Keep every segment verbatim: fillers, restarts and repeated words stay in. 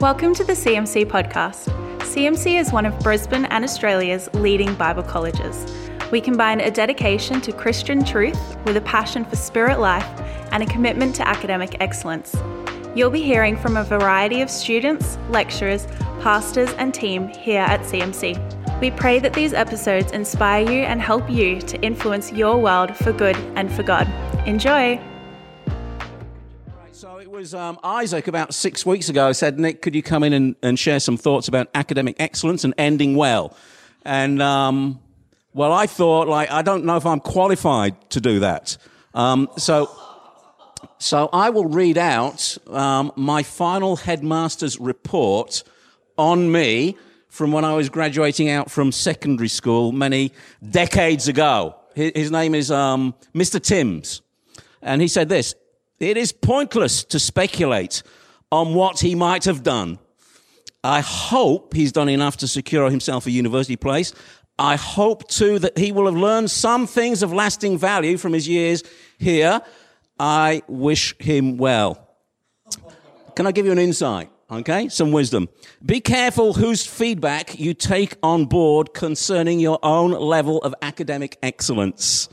Welcome to the C M C Podcast. C M C is one of Brisbane and Australia's leading Bible colleges. We combine a dedication to Christian truth with a passion for spirit life and a commitment to academic excellence. You'll be hearing from a variety of students, lecturers, pastors and team here at C M C. We pray that these episodes inspire you and help you to influence your world for good and for God. Enjoy! So it was um, Isaac about six weeks ago said, Nick, could you come in and, and share some thoughts about academic excellence and ending well? And, um, well, I thought, like, I don't know if I'm qualified to do that. Um, so so I will read out um, my final headmaster's report on me from when I was graduating out from secondary school many decades ago. His name is um, Mister Timms, and he said this: "It is pointless to speculate on what he might have done. I hope he's done enough to secure himself a university place. I hope, too, that he will have learned some things of lasting value from his years here. I wish him well." Can I give you an insight? Okay, some wisdom. Be careful whose feedback you take on board concerning your own level of academic excellence.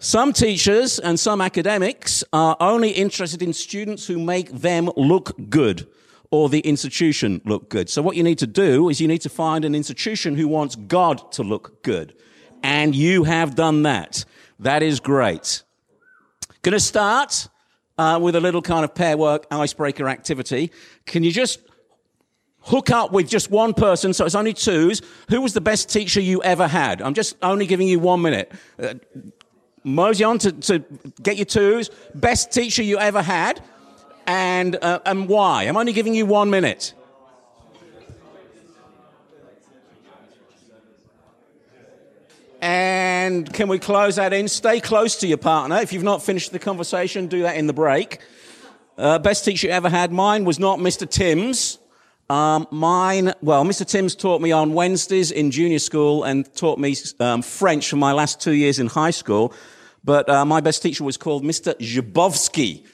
Some teachers and some academics are only interested in students who make them look good or the institution look good. So what you need to do is you need to find an institution who wants God to look good. And you have done that. That is great. Going to start uh, with a little kind of pair work icebreaker activity. Can you just hook up with just one person, so it's only twos? Who was the best teacher you ever had? I'm just only giving you one minute. Uh, mosey on to, to get your twos. Best teacher you ever had, and uh, and why? I'm only giving you one minute. And can we close that in? Stay close to your partner. If you've not finished the conversation, do that in the break. Uh, best teacher you ever had. Mine was not Mister Timms. Um, mine, well, Mister Timms taught me on Wednesdays in junior school and taught me um, French for my last two years in high school. But uh, my best teacher was called Mister Jubowski.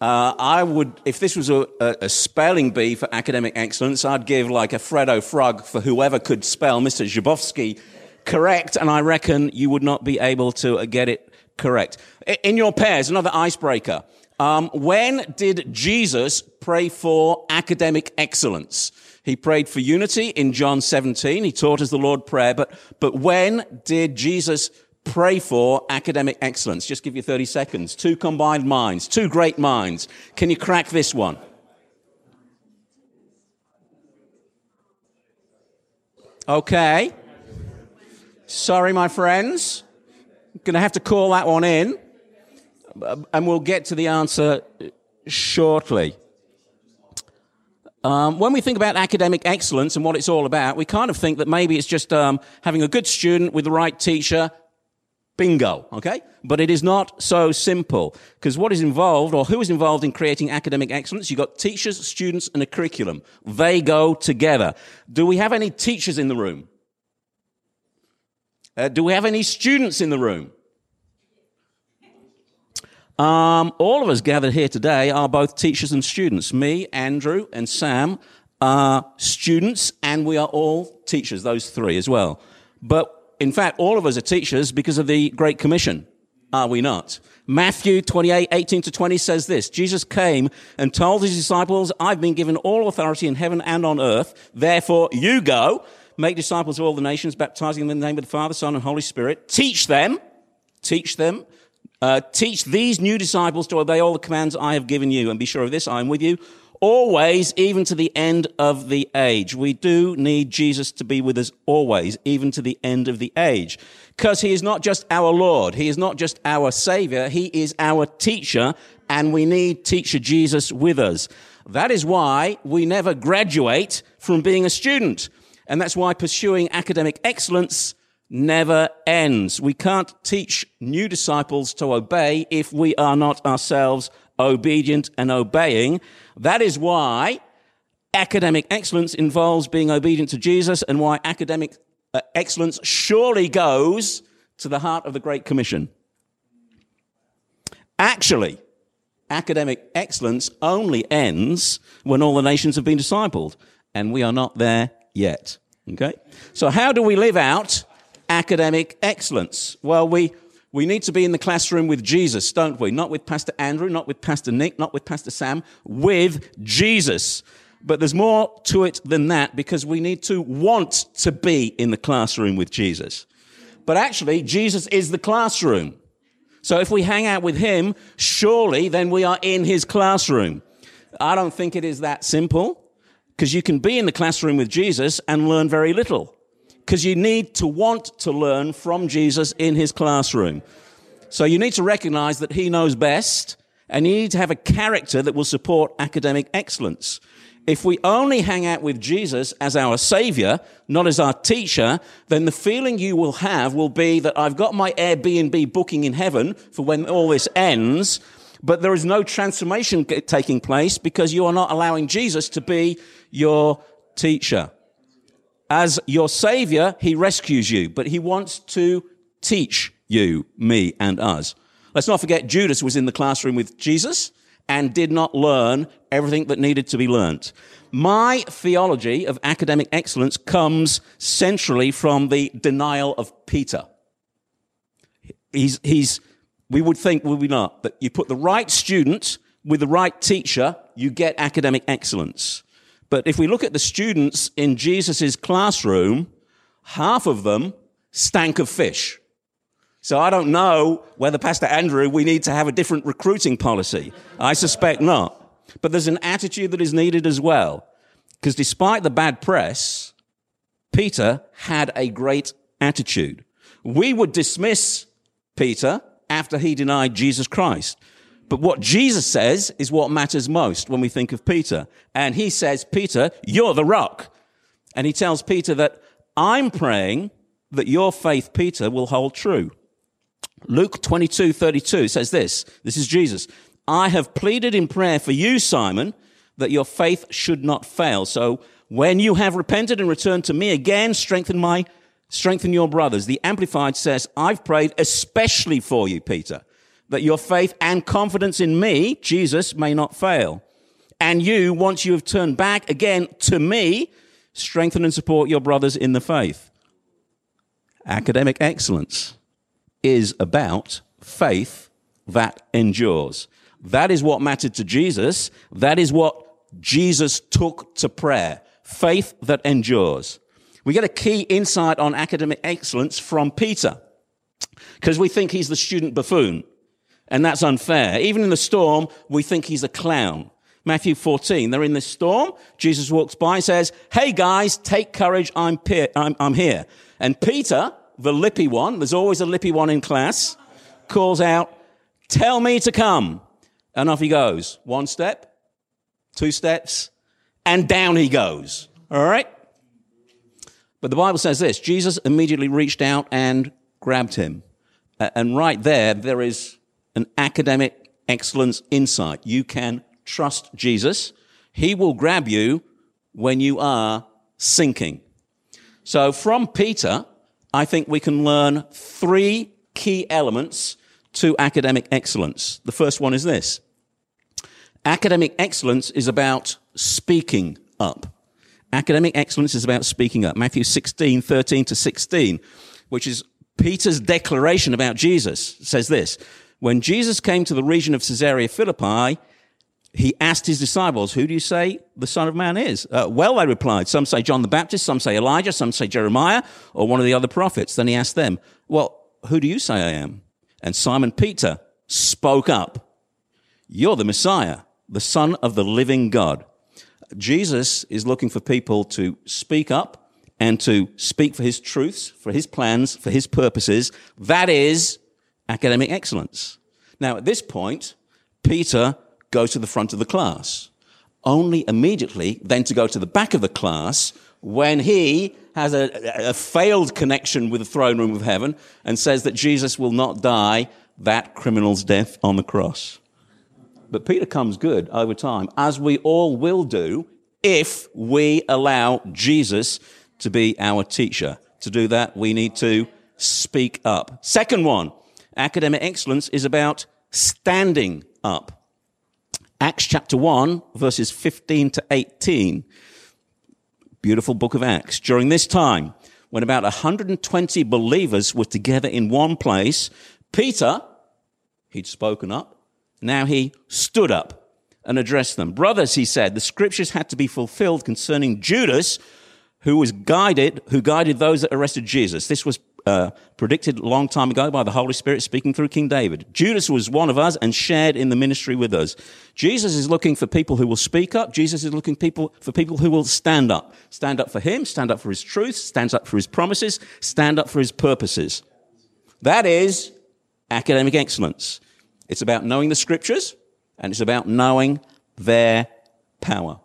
Uh, I would, if this was a, a spelling bee for academic excellence, I'd give like a Freddo Frog for whoever could spell Mister Jubowski correct, and I reckon you would not be able to get it correct. In your pairs, another icebreaker. Um, when did Jesus pray for academic excellence? He prayed for unity in John seventeen. He taught us the Lord's Prayer, but but when did Jesus pray for academic excellence? Just give you thirty seconds. Two combined minds, two great minds. Can you crack this one? Okay. Sorry, my friends. Going to have to call that one in, and we'll get to the answer shortly. Um, when we think about academic excellence and what it's all about, we kind of think that maybe it's just um, having a good student with the right teacher. Bingo, okay? But it is not so simple, because what is involved, or who is involved in creating academic excellence? You've got teachers, students, and a curriculum. They go together. Do we have any teachers in the room? Uh, do we have any students in the room? Um, all of us gathered here today are both teachers and students. Me, Andrew, and Sam are students, and we are all teachers, those three as well. But, in fact, all of us are teachers because of the Great Commission, are we not? Matthew twenty-eight, eighteen to twenty says this: "Jesus came and told his disciples, 'I've been given all authority in heaven and on earth, therefore you go, make disciples of all the nations, baptizing them in the name of the Father, Son, and Holy Spirit. Teach them, teach them, uh, teach these new disciples to obey all the commands I have given you. And be sure of this, I am with you always, even to the end of the age.'" We do need Jesus to be with us always, even to the end of the age, because he is not just our Lord. He is not just our Savior. He is our teacher, and we need teacher Jesus with us. That is why we never graduate from being a student. And that's why pursuing academic excellence never ends. We can't teach new disciples to obey if we are not ourselves obedient and obeying. That is why academic excellence involves being obedient to Jesus, and why academic excellence surely goes to the heart of the Great Commission. Actually, academic excellence only ends when all the nations have been discipled, and we are not there yet. Okay? So how do we live out academic excellence? Well, we we need to be in the classroom with Jesus, don't we? Not with Pastor Andrew, not with Pastor Nick, not with Pastor Sam, with Jesus. But there's more to it than that, because we need to want to be in the classroom with Jesus. But actually, Jesus is the classroom. So if we hang out with him, surely then we are in his classroom. I don't think it is that simple, because you can be in the classroom with Jesus and learn very little, because you need to want to learn from Jesus in his classroom. So you need to recognize that he knows best, and you need to have a character that will support academic excellence. If we only hang out with Jesus as our Savior, not as our teacher, then the feeling you will have will be that I've got my Airbnb booking in heaven for when all this ends, but there is no transformation taking place because you are not allowing Jesus to be your teacher. As your Savior, he rescues you, but he wants to teach you, me and us. Let's not forget Judas was in the classroom with Jesus and did not learn everything that needed to be learnt. My theology of academic excellence comes centrally from the denial of Peter. He's, he's, we would think, would we not, that you put the right student with the right teacher, you get academic excellence. But if we look at the students in Jesus' classroom, half of them stank of fish. So I don't know whether, Pastor Andrew, we need to have a different recruiting policy. I suspect not. But there's an attitude that is needed as well. Because despite the bad press, Peter had a great attitude. We would dismiss Peter after he denied Jesus Christ. But what Jesus says is what matters most when we think of Peter. And he says, Peter, you're the rock. And he tells Peter that I'm praying that your faith, Peter, will hold true. Luke twenty-two thirty-two says this, this is Jesus. I have pleaded in prayer for you, Simon, that your faith should not fail. So when you have repented and returned to me again, strengthen my, strengthen your brothers. The Amplified says, I've prayed especially for you, Peter, that your faith and confidence in me, Jesus, may not fail. And you, once you have turned back again to me, strengthen and support your brothers in the faith. Academic excellence is about faith that endures. That is what mattered to Jesus. That is what Jesus took to prayer. Faith that endures. We get a key insight on academic excellence from Peter, because we think he's the student buffoon, and that's unfair. Even in the storm, we think he's a clown. Matthew fourteen, they're in this storm. Jesus walks by and says, hey guys, take courage, I'm, pe- I'm, I'm here. And Peter, the lippy one, there's always a lippy one in class, calls out, tell me to come. And off he goes. One step, two steps, and down he goes. All right? But the Bible says this, Jesus immediately reached out and grabbed him. And right there, there is an academic excellence insight. You can trust Jesus. He will grab you when you are sinking. So from Peter, I think we can learn three key elements to academic excellence. The first one is this. Academic excellence is about speaking up. Academic excellence is about speaking up. Matthew sixteen, thirteen to sixteen, which is Peter's declaration about Jesus, says this. When Jesus came to the region of Caesarea Philippi, he asked his disciples, who do you say the Son of Man is? Uh, well, they replied, some say John the Baptist, some say Elijah, some say Jeremiah, or one of the other prophets. Then he asked them, well, who do you say I am? And Simon Peter spoke up. You're the Messiah, the Son of the living God. Jesus is looking for people to speak up and to speak for his truths, for his plans, for his purposes. That is academic excellence. Now, at this point, Peter goes to the front of the class, only immediately then to go to the back of the class when he has a, a failed connection with the throne room of heaven and says that Jesus will not die that criminal's death on the cross. But Peter comes good over time, as we all will do if we allow Jesus to be our teacher. To do that, we need to speak up. Second one, academic excellence is about standing up. Acts chapter one, verses fifteen to eighteen. Beautiful book of Acts. During this time, when about one hundred twenty believers were together in one place, Peter, he'd spoken up, now he stood up and addressed them. Brothers, he said, the scriptures had to be fulfilled concerning Judas, who was guided, who guided those that arrested Jesus. This was uh, predicted a long time ago by the Holy Spirit speaking through King David. Judas was one of us and shared in the ministry with us. Jesus is looking for people who will speak up. Jesus is looking people for people who will stand up. Stand up for him, stand up for his truth, stand up for his promises, stand up for his purposes. That is academic excellence. It's about knowing the scriptures and it's about knowing their power.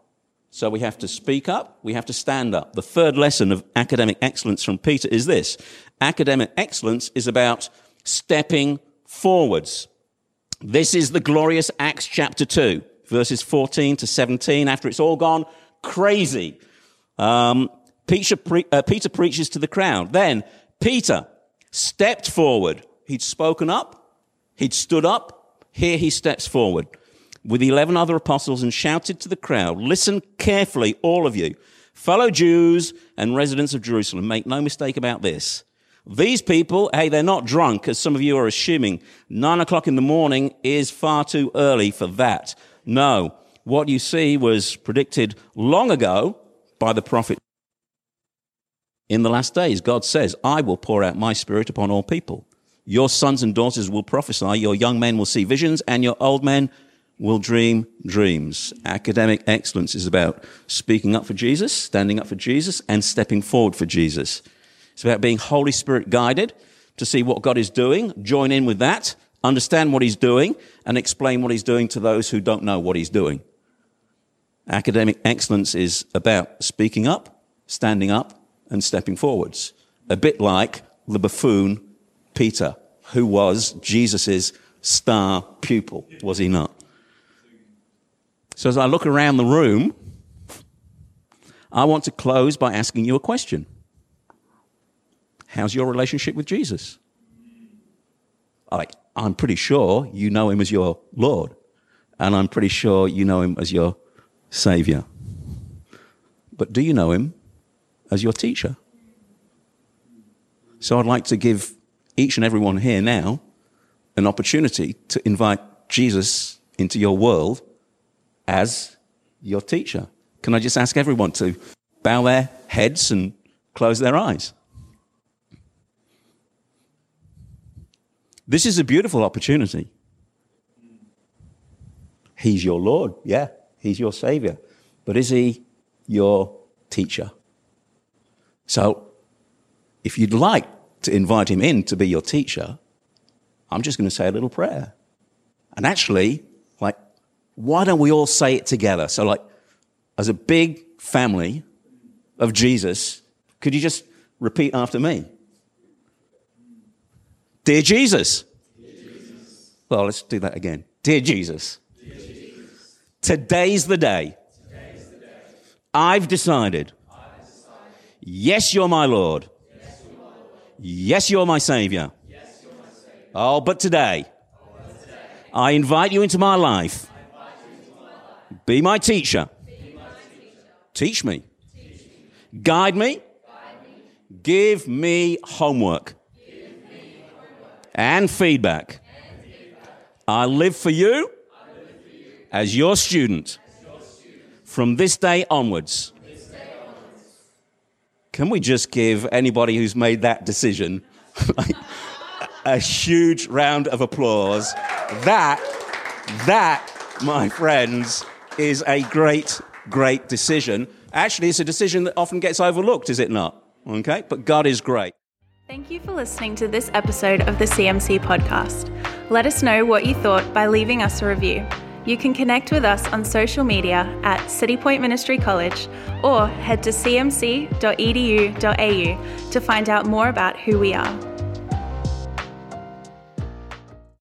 So we have to speak up, we have to stand up. The third lesson of academic excellence from Peter is this. Academic excellence is about stepping forwards. This is the glorious Acts chapter two, verses fourteen to seventeen, after it's all gone crazy. Um, Peter, pre- uh, Peter preaches to the crowd. Then Peter stepped forward. He'd spoken up, he'd stood up, here he steps forward with eleven other apostles and shouted to the crowd, listen carefully, all of you, fellow Jews and residents of Jerusalem, make no mistake about this. These people, hey, they're not drunk, as some of you are assuming. Nine o'clock in the morning is far too early for that. No, what you see was predicted long ago by the prophet. In the last days, God says, I will pour out my spirit upon all people. Your sons and daughters will prophesy, your young men will see visions, and your old men will dream dreams. Academic excellence is about speaking up for Jesus, standing up for Jesus, and stepping forward for Jesus. It's about being Holy Spirit guided to see what God is doing, join in with that, understand what he's doing, and explain what he's doing to those who don't know what he's doing. Academic excellence is about speaking up, standing up, and stepping forwards. A bit like the buffoon Peter, who was Jesus's star pupil, was he not? So as I look around the room, I want to close by asking you a question. How's your relationship with Jesus? Like, I'm pretty sure you know him as your Lord, and I'm pretty sure you know him as your Savior. But do you know him as your teacher? So I'd like to give each and everyone here now an opportunity to invite Jesus into your world as your teacher. Can I just ask everyone to bow their heads and close their eyes? This is a beautiful opportunity. He's your Lord, yeah, he's your Savior, but is he your teacher? So if you'd like to invite him in to be your teacher, I'm just going to say a little prayer. And actually, like, why don't we all say it together? So, like, as a big family of Jesus, could you just repeat after me? Dear Jesus. Dear Jesus. Well, let's do that again. Dear Jesus. Dear Jesus. Today's the day. Today's the day. I've decided. I've decided. Yes, you're my Lord. Yes, you're my, Lord. Yes, you're my Savior. Yes, you're my Savior. Oh, but today, oh, but today. I invite you into my life. Be my teacher. Be my teacher. Teach me. Teach me. Guide me. Guide me. Give me homework. Give me homework. And feedback. And feedback. I live for you, I live for you. As your student. As your student. From this day onwards. From this day onwards. Can we just give anybody who's made that decision like, a huge round of applause? That, that, my friends, is a great, great decision. Actually, it's a decision that often gets overlooked, is it not? Okay, but God is great. Thank you for listening to this episode of the C M C Podcast. Let us know what you thought by leaving us a review. You can connect with us on social media at Citipointe Ministry College or head to c m c dot e d u dot a u to find out more about who we are.